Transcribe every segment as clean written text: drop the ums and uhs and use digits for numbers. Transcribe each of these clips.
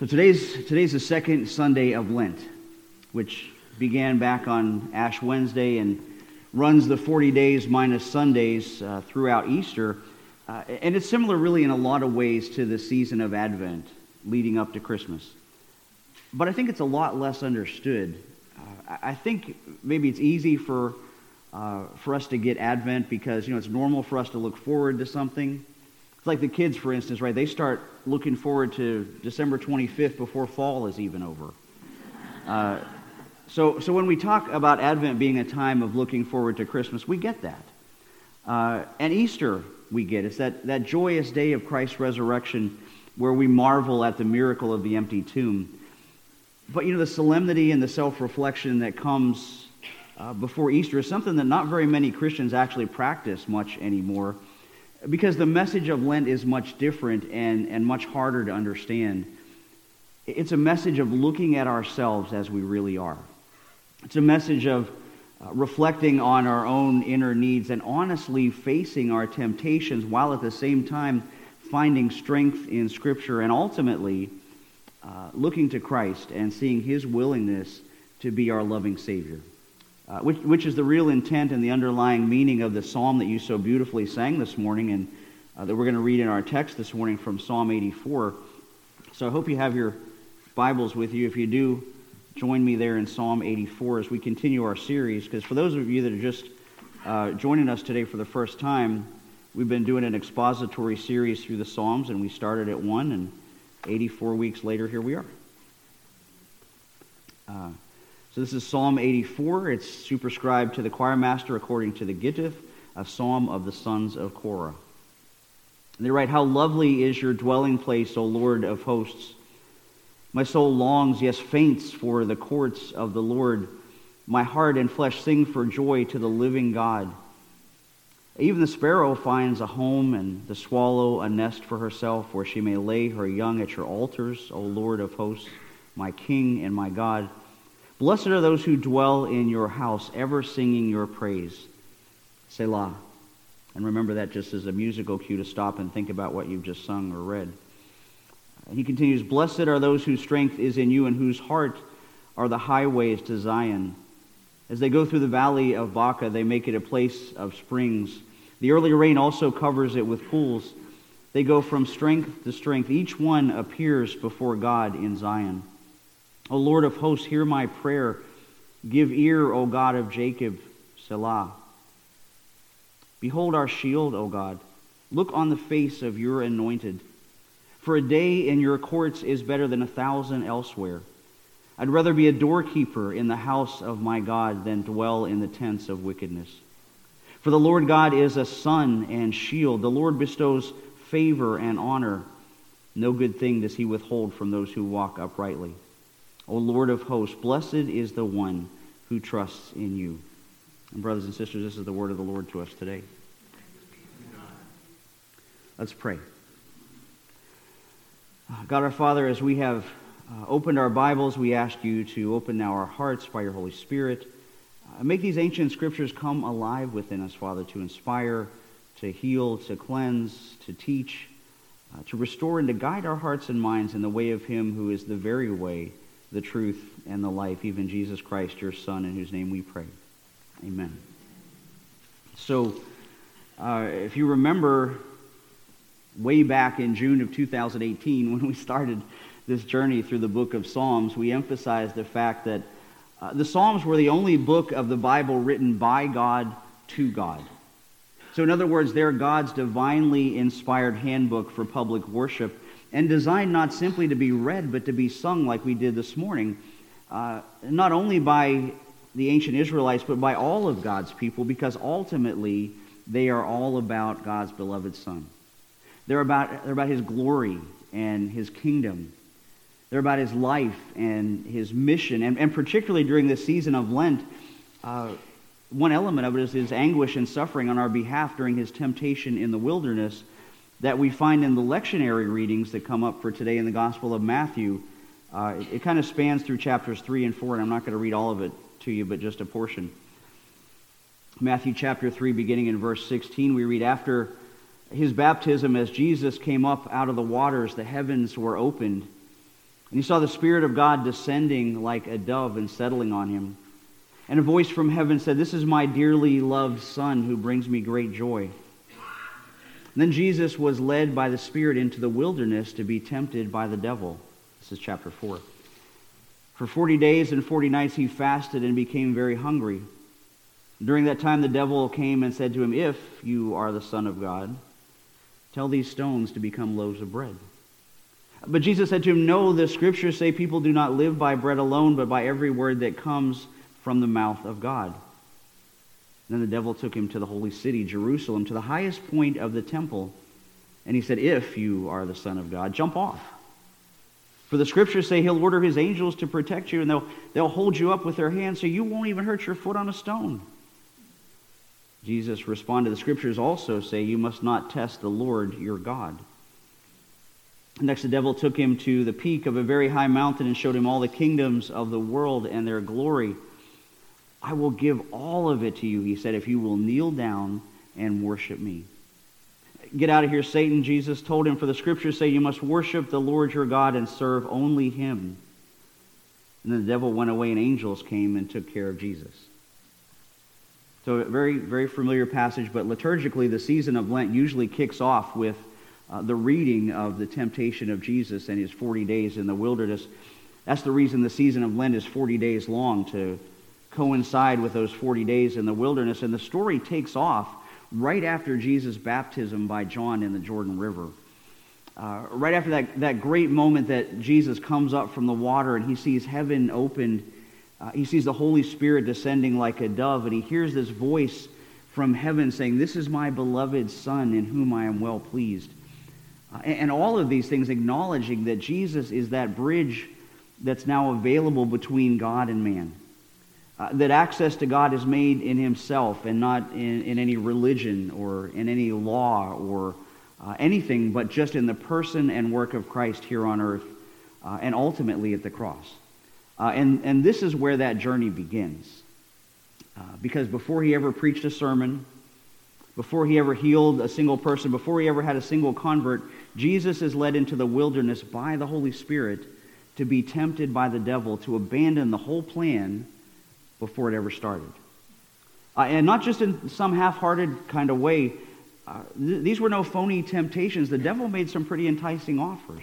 So today's the second Sunday of Lent, which began back on Ash Wednesday and runs the 40 days minus Sundays throughout Easter. And it's similar really in a lot of ways to the season of Advent leading up to Christmas. But I think it's a lot less understood. I think maybe it's easy for us to get Advent because, you know, it's normal for us to look forward to something. It's like the kids, for instance, right? They start looking forward to December 25th before fall is even over. So when we talk about Advent being a time of looking forward to Christmas, we get that. And Easter, we get. It's that joyous day of Christ's resurrection where we marvel at the miracle of the empty tomb. But, you know, the solemnity and the self-reflection that comes before Easter is something that not very many Christians actually practice much anymore, because the message of Lent is much different and much harder to understand. It's a message of looking at ourselves as we really are. It's a message of reflecting on our own inner needs and honestly facing our temptations while at the same time finding strength in Scripture and ultimately looking to Christ and seeing His willingness to be our loving Savior, which is the real intent and the underlying meaning of the psalm that you so beautifully sang this morning and that we're going to read in our text this morning from Psalm 84. So I hope you have your Bibles with you. If you do, join me there in Psalm 84 as we continue our series, because for those of you that are just joining us today for the first time, we've been doing an expository series through the Psalms, and we started at 1, and 84 weeks later, here we are. So this is Psalm 84. It's superscribed to the choir master according to the Gittith, a psalm of the sons of Korah. And they write, "How lovely is your dwelling place, O Lord of hosts! My soul longs, yes, faints for the courts of the Lord. My heart and flesh sing for joy to the living God. Even the sparrow finds a home and the swallow a nest for herself where she may lay her young at your altars, O Lord of hosts, my King and my God. Blessed are those who dwell in your house, ever singing your praise. Selah." And remember that just as a musical cue to stop and think about what you've just sung or read. And he continues, "Blessed are those whose strength is in you and whose heart are the highways to Zion. As they go through the valley of Baca, they make it a place of springs. The early rain also covers it with pools. They go from strength to strength. Each one appears before God in Zion. O Lord of hosts, hear my prayer. Give ear, O God of Jacob, Selah. Behold our shield, O God. Look on the face of your anointed. For a day in your courts is better than 1,000 elsewhere. I'd rather be a doorkeeper in the house of my God than dwell in the tents of wickedness. For the Lord God is a sun and shield. The Lord bestows favor and honor. No good thing does he withhold from those who walk uprightly. O Lord of hosts, blessed is the one who trusts in you." And brothers and sisters, this is the word of the Lord to us today. Let's pray. God our Father, as we have opened our Bibles, we ask you to open now our hearts by your Holy Spirit. Make these ancient scriptures come alive within us, Father, to inspire, to heal, to cleanse, to teach, to restore, and to guide our hearts and minds in the way of him who is the very way, the truth, and the life, even Jesus Christ, your Son, in whose name we pray. Amen. So, if you remember, way back in June of 2018, when we started this journey through the book of Psalms, we emphasized the fact that the Psalms were the only book of the Bible written by God to God. So in other words, they're God's divinely inspired handbook for public worship and designed not simply to be read, but to be sung like we did this morning, not only by the ancient Israelites, but by all of God's people, because ultimately they are all about God's beloved Son. They're about his glory and his kingdom. They're about his life and his mission. And particularly during this season of Lent, one element of it is his anguish and suffering on our behalf during his temptation in the wilderness that we find in the lectionary readings that come up for today in the Gospel of Matthew. It kind of spans through chapters 3 and 4, and I'm not going to read all of it to you, but just a portion. Matthew chapter 3, beginning in verse 16, we read, "After his baptism, as Jesus came up out of the waters, the heavens were opened, And he saw the Spirit of God descending like a dove and settling on him. And a voice from heaven said, "This is my dearly loved Son who brings me great joy." And then Jesus was led by the Spirit into the wilderness to be tempted by the devil. This is chapter 4. For 40 days and 40 nights he fasted and became very hungry. During that time the devil came and said to him, "If you are the Son of God, tell these stones to become loaves of bread." But Jesus said to him, "No, the Scriptures say people do not live by bread alone, but by every word that comes from the mouth of God." Then the devil took him to the holy city, Jerusalem, to the highest point of the temple, and he said, "If you are the Son of God, jump off. For the Scriptures say he'll order his angels to protect you, and they'll hold you up with their hands so you won't even hurt your foot on a stone." Jesus responded, "The Scriptures also say you must not test the Lord your God." Next, the devil took him to the peak of a very high mountain and showed him all the kingdoms of the world and their glory. "I will give all of it to you," he said, "if you will kneel down and worship me." "Get out of here, Satan," Jesus told him, "for the Scriptures say you must worship the Lord your God and serve only him." And then the devil went away and angels came and took care of Jesus. So a very, very familiar passage, but liturgically the season of Lent usually kicks off with the reading of the temptation of Jesus and his 40 days in the wilderness. That's the reason the season of Lent is 40 days long, to coincide with those 40 days in the wilderness. And the story takes off right after Jesus' baptism by John in the Jordan River. Right after that great moment that Jesus comes up from the water and he sees heaven opened, he sees the Holy Spirit descending like a dove, and he hears this voice from heaven saying, "This is my beloved Son in whom I am well pleased." And all of these things acknowledging that Jesus is that bridge that's now available between God and man. That access to God is made in himself and not in any religion or in any law or anything, but just in the person and work of Christ here on earth and ultimately at the cross. And this is where that journey begins. Because before he ever preached a sermon, before he ever healed a single person, before he ever had a single convert, Jesus is led into the wilderness by the Holy Spirit to be tempted by the devil to abandon the whole plan before it ever started. And not just in some half-hearted kind of way. These were no phony temptations. The devil made some pretty enticing offers.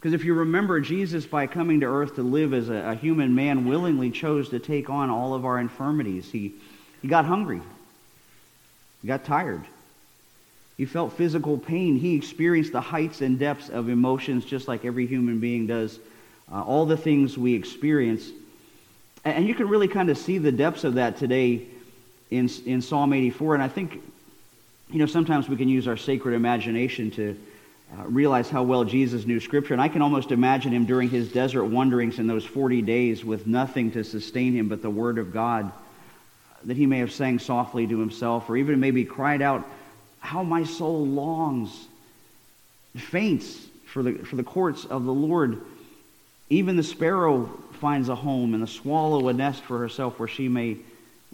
Because if you remember, Jesus, by coming to earth to live as a human man, willingly chose to take on all of our infirmities. He got hungry. He got tired. He felt physical pain. He experienced the heights and depths of emotions just like every human being does. All the things we experience. And you can really kind of see the depths of that today in Psalm 84. And I think, sometimes we can use our sacred imagination to realize how well Jesus knew Scripture. And I can almost imagine him during his desert wanderings in those 40 days with nothing to sustain him but the Word of God, that he may have sang softly to himself or even maybe cried out, "How my soul longs, faints for the courts of the Lord. Even the sparrow finds a home, and the swallow a nest for herself where she may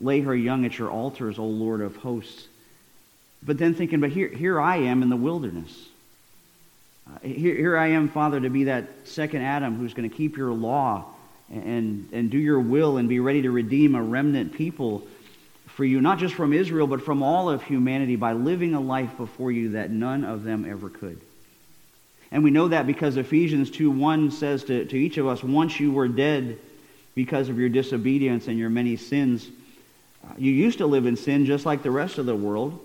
lay her young at your altars, O Lord of hosts." But then thinking, but here I am in the wilderness. Here I am, Father, to be that second Adam who's going to keep your law and do your will and be ready to redeem a remnant people for you, not just from Israel, but from all of humanity by living a life before you that none of them ever could. And we know that because Ephesians 2:1 says to each of us, once you were dead because of your disobedience and your many sins, you used to live in sin just like the rest of the world,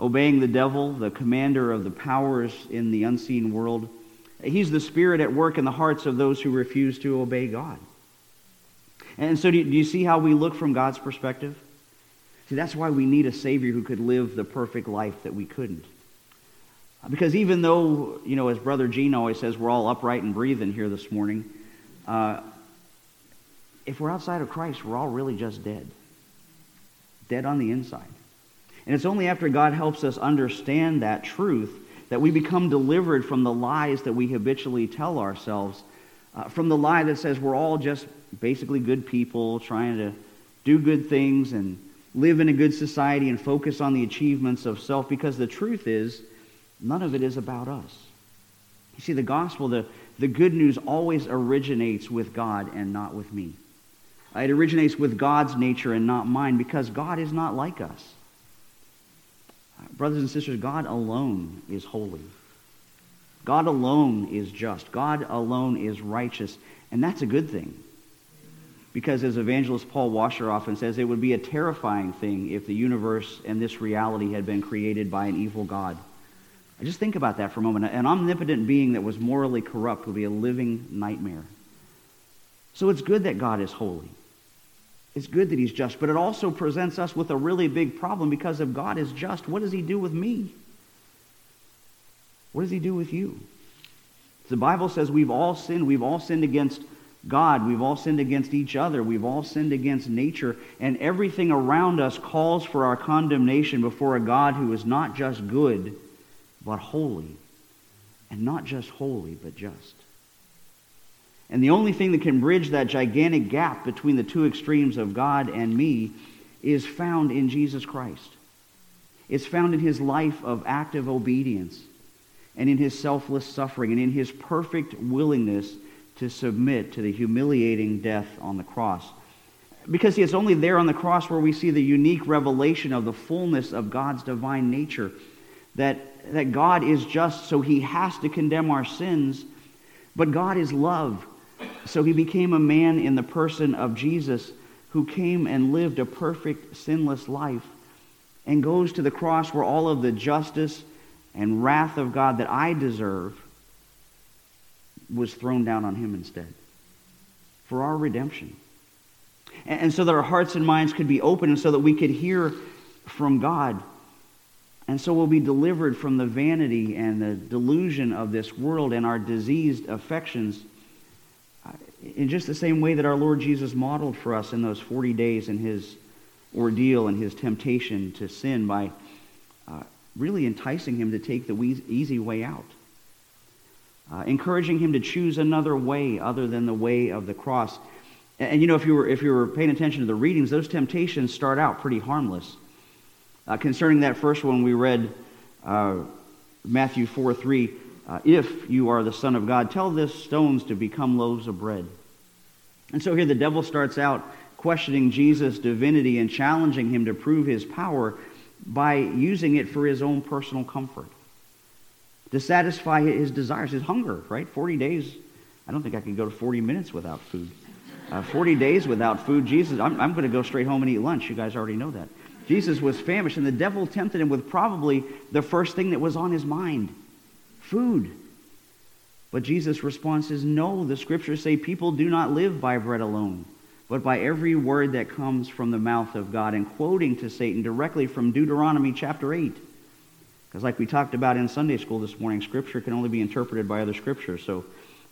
obeying the devil, the commander of the powers in the unseen world. He's the spirit at work in the hearts of those who refuse to obey God. And so do you see how we look from God's perspective? See, that's why we need a Savior who could live the perfect life that we couldn't. Because even though, as Brother Gene always says, we're all upright and breathing here this morning, if we're outside of Christ, we're all really just dead. Dead on the inside. And it's only after God helps us understand that truth that we become delivered from the lies that we habitually tell ourselves, from the lie that says we're all just basically good people trying to do good things and live in a good society and focus on the achievements of self, because the truth is, none of it is about us. You see, the gospel, the the good news always originates with God and not with me. It originates with God's nature and not mine, because God is not like us. Brothers and sisters, God alone is holy. God alone is just. God alone is righteous. And that's a good thing. Because as evangelist Paul Washer often says, it would be a terrifying thing if the universe and this reality had been created by an evil God. I just think about that for a moment. An omnipotent being that was morally corrupt would be a living nightmare. So it's good that God is holy. It's good that he's just, but it also presents us with a really big problem, because if God is just, what does he do with me? What does he do with you? The Bible says we've all sinned. We've all sinned against God. We've all sinned against each other. We've all sinned against nature. And everything around us calls for our condemnation before a God who is not just good, but holy. And not just holy, but just. And the only thing that can bridge that gigantic gap between the two extremes of God and me is found in Jesus Christ. It's found in his life of active obedience, and in his selfless suffering, and in his perfect willingness to submit to the humiliating death on the cross. Because it's only there on the cross where we see the unique revelation of the fullness of God's divine nature, that God is just, so he has to condemn our sins, but God is love, so he became a man in the person of Jesus, who came and lived a perfect, sinless life, and goes to the cross where all of the justice and wrath of God that I deserve was thrown down on him instead for our redemption. And so that our hearts and minds could be open, and so that we could hear from God. And so we'll be delivered from the vanity and the delusion of this world and our diseased affections, in just the same way that our Lord Jesus modeled for us in those 40 days in his ordeal and his temptation to sin, by really enticing him to take the easy way out, encouraging him to choose another way other than the way of the cross. And you know, if you were paying attention to the readings, those temptations start out pretty harmless. Concerning that first one, we read Matthew 4:3, if you are the Son of God, tell this stones to become loaves of bread. And so here the devil starts out questioning Jesus' divinity and challenging him to prove his power by using it for his own personal comfort, to satisfy his desires, his hunger, right? 40 days, I don't think I can go to 40 minutes without food. 40 days without food, Jesus, I'm going to go straight home and eat lunch. You guys already know that. Jesus was famished, and the devil tempted him with probably the first thing that was on his mind, food. But Jesus' response is, no, the scriptures say people do not live by bread alone, but by every word that comes from the mouth of God. And quoting to Satan directly from Deuteronomy chapter 8. Because like we talked about in Sunday school this morning, scripture can only be interpreted by other scripture. So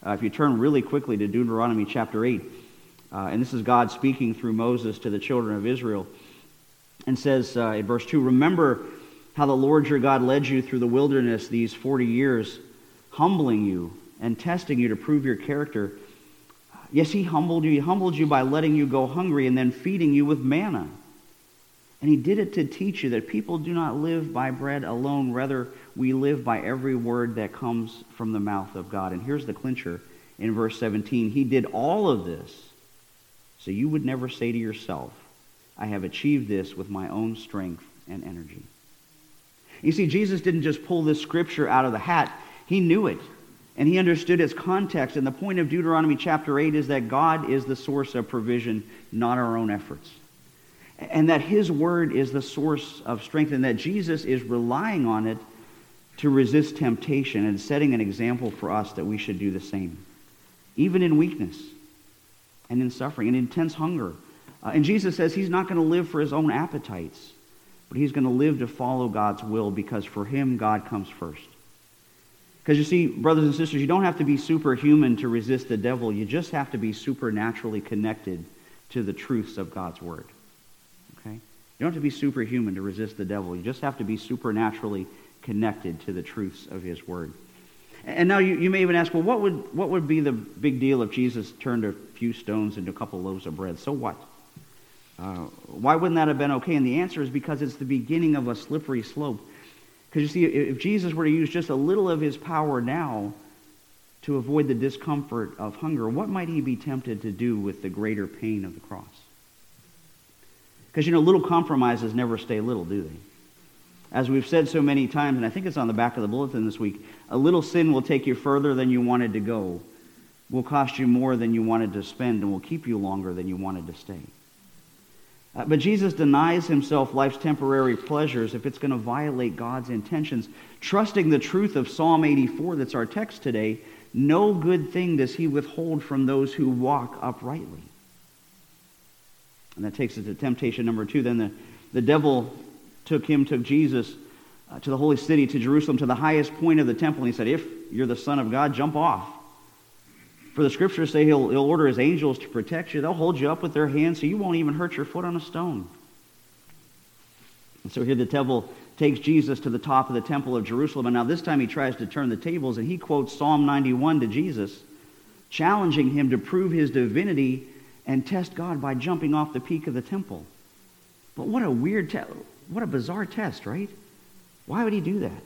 if you turn really quickly to Deuteronomy chapter 8, and this is God speaking through Moses to the children of Israel, and says in verse 2, remember how the Lord your God led you through the wilderness these 40 years, humbling you and testing you to prove your character. Yes, he humbled you. He humbled you by letting you go hungry and then feeding you with manna. And he did it to teach you that people do not live by bread alone. Rather, we live by every word that comes from the mouth of God. And here's the clincher in verse 17. He did all of this so you would never say to yourself, I have achieved this with my own strength and energy. You see, Jesus didn't just pull this scripture out of the hat. He knew it, and he understood its context. And the point of Deuteronomy chapter 8 is that God is the source of provision, not our own efforts. And that his word is the source of strength, and that Jesus is relying on it to resist temptation and setting an example for us that we should do the same, even in weakness and in suffering and intense hunger. And Jesus says he's not going to live for his own appetites, but he's going to live to follow God's will, because for him, God comes first. Because you see, brothers and sisters, you don't have to be superhuman to resist the devil. You just have to be supernaturally connected to the truths of God's word. Okay? You don't have to be superhuman to resist the devil. You just have to be supernaturally connected to the truths of his word. And now you may even ask, well, what would be the big deal if Jesus turned a few stones into a couple loaves of bread? So what? Why wouldn't that have been okay? And the answer is because it's the beginning of a slippery slope. Because you see, if Jesus were to use just a little of his power now, to avoid the discomfort of hunger, what might he be tempted to do with the greater pain of the cross? Because, little compromises never stay little, do they? As we've said so many times, and I think it's on the back of the bulletin this week, a little sin will take you further than you wanted to go, will cost you more than you wanted to spend, and will keep you longer than you wanted to stay. But Jesus denies himself life's temporary pleasures if it's going to violate God's intentions. Trusting the truth of Psalm 84, that's our text today, no good thing does he withhold from those who walk uprightly. And that takes us to temptation number 2. Then the devil took Jesus to the holy city, to Jerusalem, to the highest point of the temple, and he said, if you're the Son of God, jump off. For the scriptures say he'll order his angels to protect you. They'll hold you up with their hands so you won't even hurt your foot on a stone. And so here the devil takes Jesus to the top of the temple of Jerusalem, and now this time he tries to turn the tables, and he quotes Psalm 91 to Jesus, challenging him to prove his divinity and test God by jumping off the peak of the temple. But what a weird what a bizarre test, right? Why would he do that?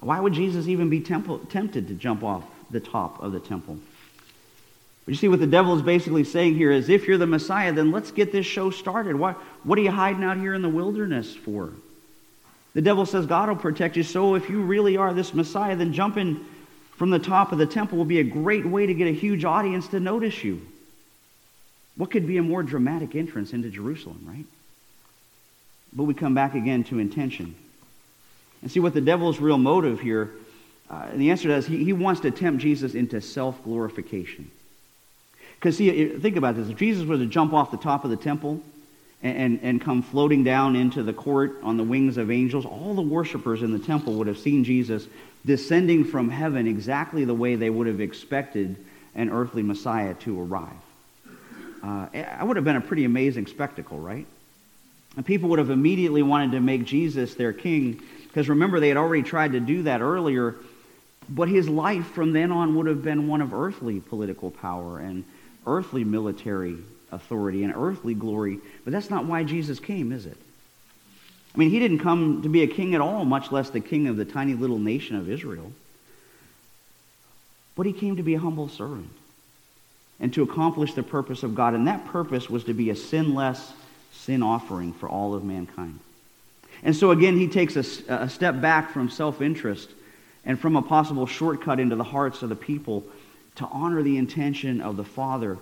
Why would Jesus even be tempted to jump off the top of the temple? But you see what the devil is basically saying here is, if you're the Messiah, then let's get this show started. What are you hiding out here in the wilderness for? The devil says God will protect you, so if you really are this Messiah, then jumping from the top of the temple will be a great way to get a huge audience to notice you. What could be a more dramatic entrance into Jerusalem, right? But we come back again to intention. And see what the devil's real motive here, and the answer to that is he wants to tempt Jesus into self-glorification. Because see, think about this. If Jesus were to jump off the top of the temple and come floating down into the court on the wings of angels, all the worshipers in the temple would have seen Jesus descending from heaven exactly the way they would have expected an earthly Messiah to arrive. It would have been a pretty amazing spectacle, right? And people would have immediately wanted to make Jesus their king, because remember, they had already tried to do that earlier, but his life from then on would have been one of earthly political power and earthly military authority and earthly glory. But that's not why Jesus came, is it? I mean, he didn't come to be a king at all, much less the king of the tiny little nation of Israel. But he came to be a humble servant and to accomplish the purpose of God. And that purpose was to be a sinless sin offering for all of mankind. And so again, he takes a step back from self-interest and from a possible shortcut into the hearts of the people to honor the intention of the Father,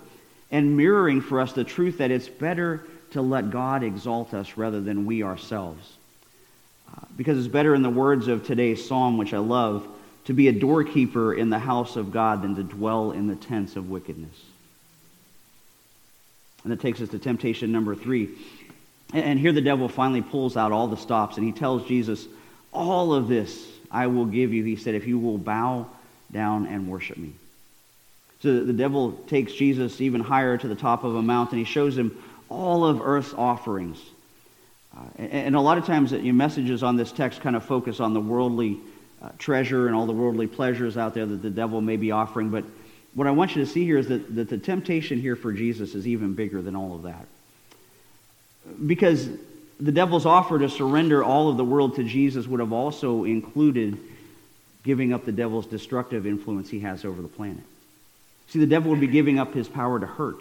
and mirroring for us the truth that it's better to let God exalt us rather than we ourselves. Because it's better, in the words of today's psalm, which I love, to be a doorkeeper in the house of God than to dwell in the tents of wickedness. And that takes us to temptation number 3. And here the devil finally pulls out all the stops, and he tells Jesus, all of this I will give you, he said, if you will bow down and worship me. So the devil takes Jesus even higher to the top of a mountain. He shows him all of earth's offerings. And a lot of times messages on this text kind of focus on the worldly treasure and all the worldly pleasures out there that the devil may be offering. But what I want you to see here is that the temptation here for Jesus is even bigger than all of that. Because the devil's offer to surrender all of the world to Jesus would have also included giving up the devil's destructive influence he has over the planet. See, the devil would be giving up his power to hurt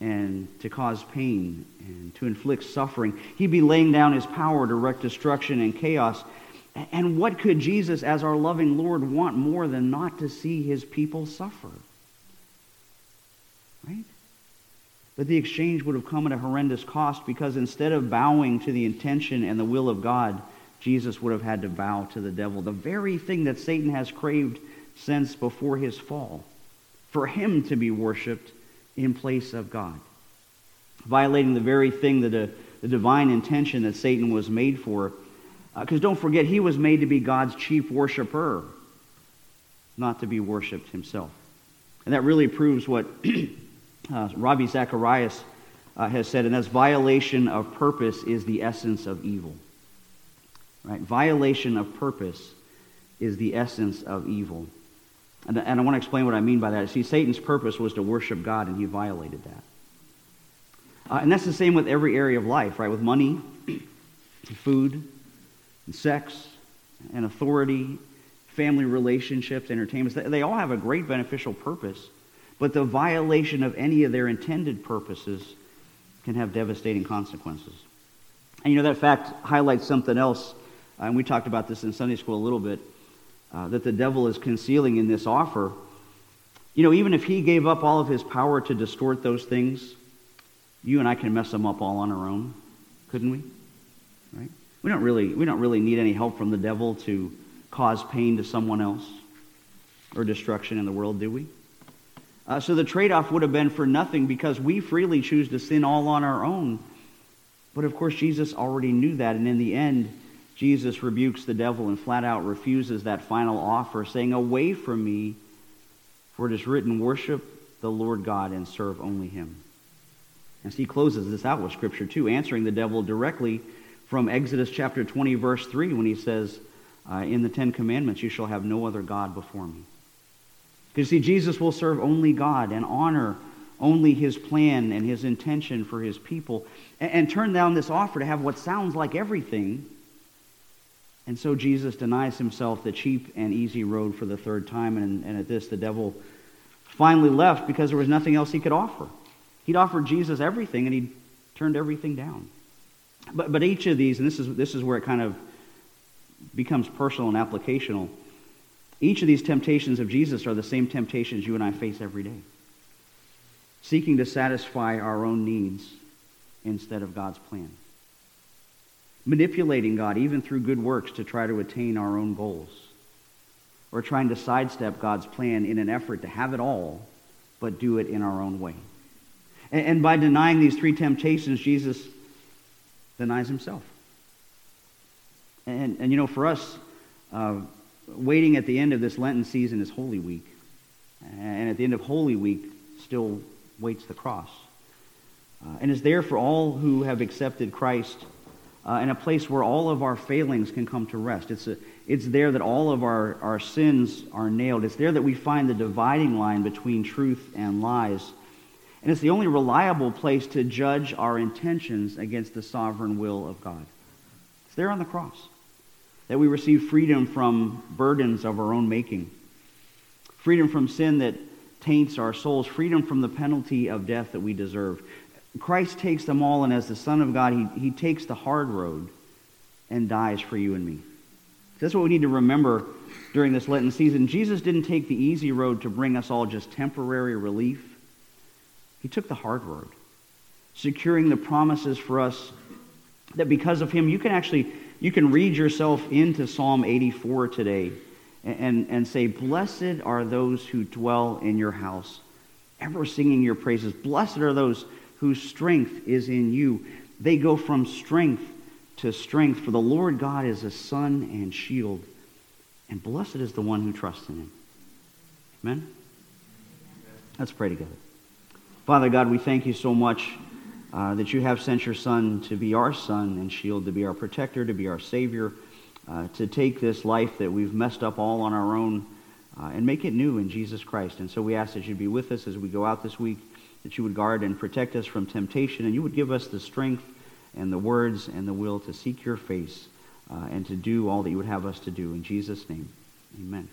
and to cause pain and to inflict suffering. He'd be laying down his power to wreak destruction and chaos. And what could Jesus, as our loving Lord, want more than not to see his people suffer? Right? But the exchange would have come at a horrendous cost, because instead of bowing to the intention and the will of God, Jesus would have had to bow to the devil, the very thing that Satan has craved since before his fall, for him to be worshipped in place of God, violating the very thing, the divine intention that Satan was made for. Because don't forget, he was made to be God's chief worshiper, not to be worshipped himself. And that really proves what Rabbi Zacharias has said, and that's violation of purpose is the essence of evil. Right? Violation of purpose is the essence of evil. And I want to explain what I mean by that. See, Satan's purpose was to worship God, and he violated that. And that's the same with every area of life, right? With money, food, and sex, and authority, family relationships, entertainments, they all have a great beneficial purpose, but the violation of any of their intended purposes can have devastating consequences. And you know, that fact highlights something else, and we talked about this in Sunday school a little bit, that the devil is concealing in this offer. You know, even if he gave up all of his power to distort those things, you and I can mess them up all on our own, couldn't we? Right? We don't really need any help from the devil to cause pain to someone else or destruction in the world, do we? So the trade-off would have been for nothing, because we freely choose to sin all on our own. But of course, Jesus already knew that, and in the end, Jesus rebukes the devil and flat out refuses that final offer, saying, "Away from me, for it is written, worship the Lord God and serve only him." And so he closes this out with Scripture too, answering the devil directly from Exodus chapter 20, verse 3, when he says, in the Ten Commandments, "You shall have no other God before me." Because you see, Jesus will serve only God and honor only his plan and his intention for his people, and turn down this offer to have what sounds like everything. And so Jesus denies himself the cheap and easy road for the third time, and at this the devil finally left because there was nothing else he could offer. He'd offered Jesus everything, and he turned everything down. But each of these, and this is where it kind of becomes personal and applicational, each of these temptations of Jesus are the same temptations you and I face every day, seeking to satisfy our own needs instead of God's plan, manipulating God even through good works to try to attain our own goals, or trying to sidestep God's plan in an effort to have it all but do it in our own way. And by denying these three temptations, Jesus denies himself. And you know, for us, waiting at the end of this Lenten season is Holy Week. And at the end of Holy Week still waits the cross. And is there for all who have accepted Christ, in a place where all of our failings can come to rest. It's there that all of our sins are nailed. It's there that we find the dividing line between truth and lies. And it's the only reliable place to judge our intentions against the sovereign will of God. It's there on the cross that we receive freedom from burdens of our own making, freedom from sin that taints our souls, freedom from the penalty of death that we deserve. Christ takes them all, and as the Son of God, he takes the hard road and dies for you and me. That's what we need to remember during this Lenten season. Jesus didn't take the easy road to bring us all just temporary relief. He took the hard road, securing the promises for us that because of him, you can read yourself into Psalm 84 today and say, "Blessed are those who dwell in your house, ever singing your praises. Blessed are those whose strength is in you. They go from strength to strength, for the Lord God is a sun and shield, and blessed is the one who trusts in him." Amen? Let's pray together. Father God, we thank you so much that you have sent your Son to be our sun and shield, to be our protector, to be our Savior, to take this life that we've messed up all on our own and make it new in Jesus Christ. And so we ask that you'd be with us as we go out this week, that you would guard and protect us from temptation, and you would give us the strength and the words and the will to seek your face and to do all that you would have us to do. In Jesus' name, amen.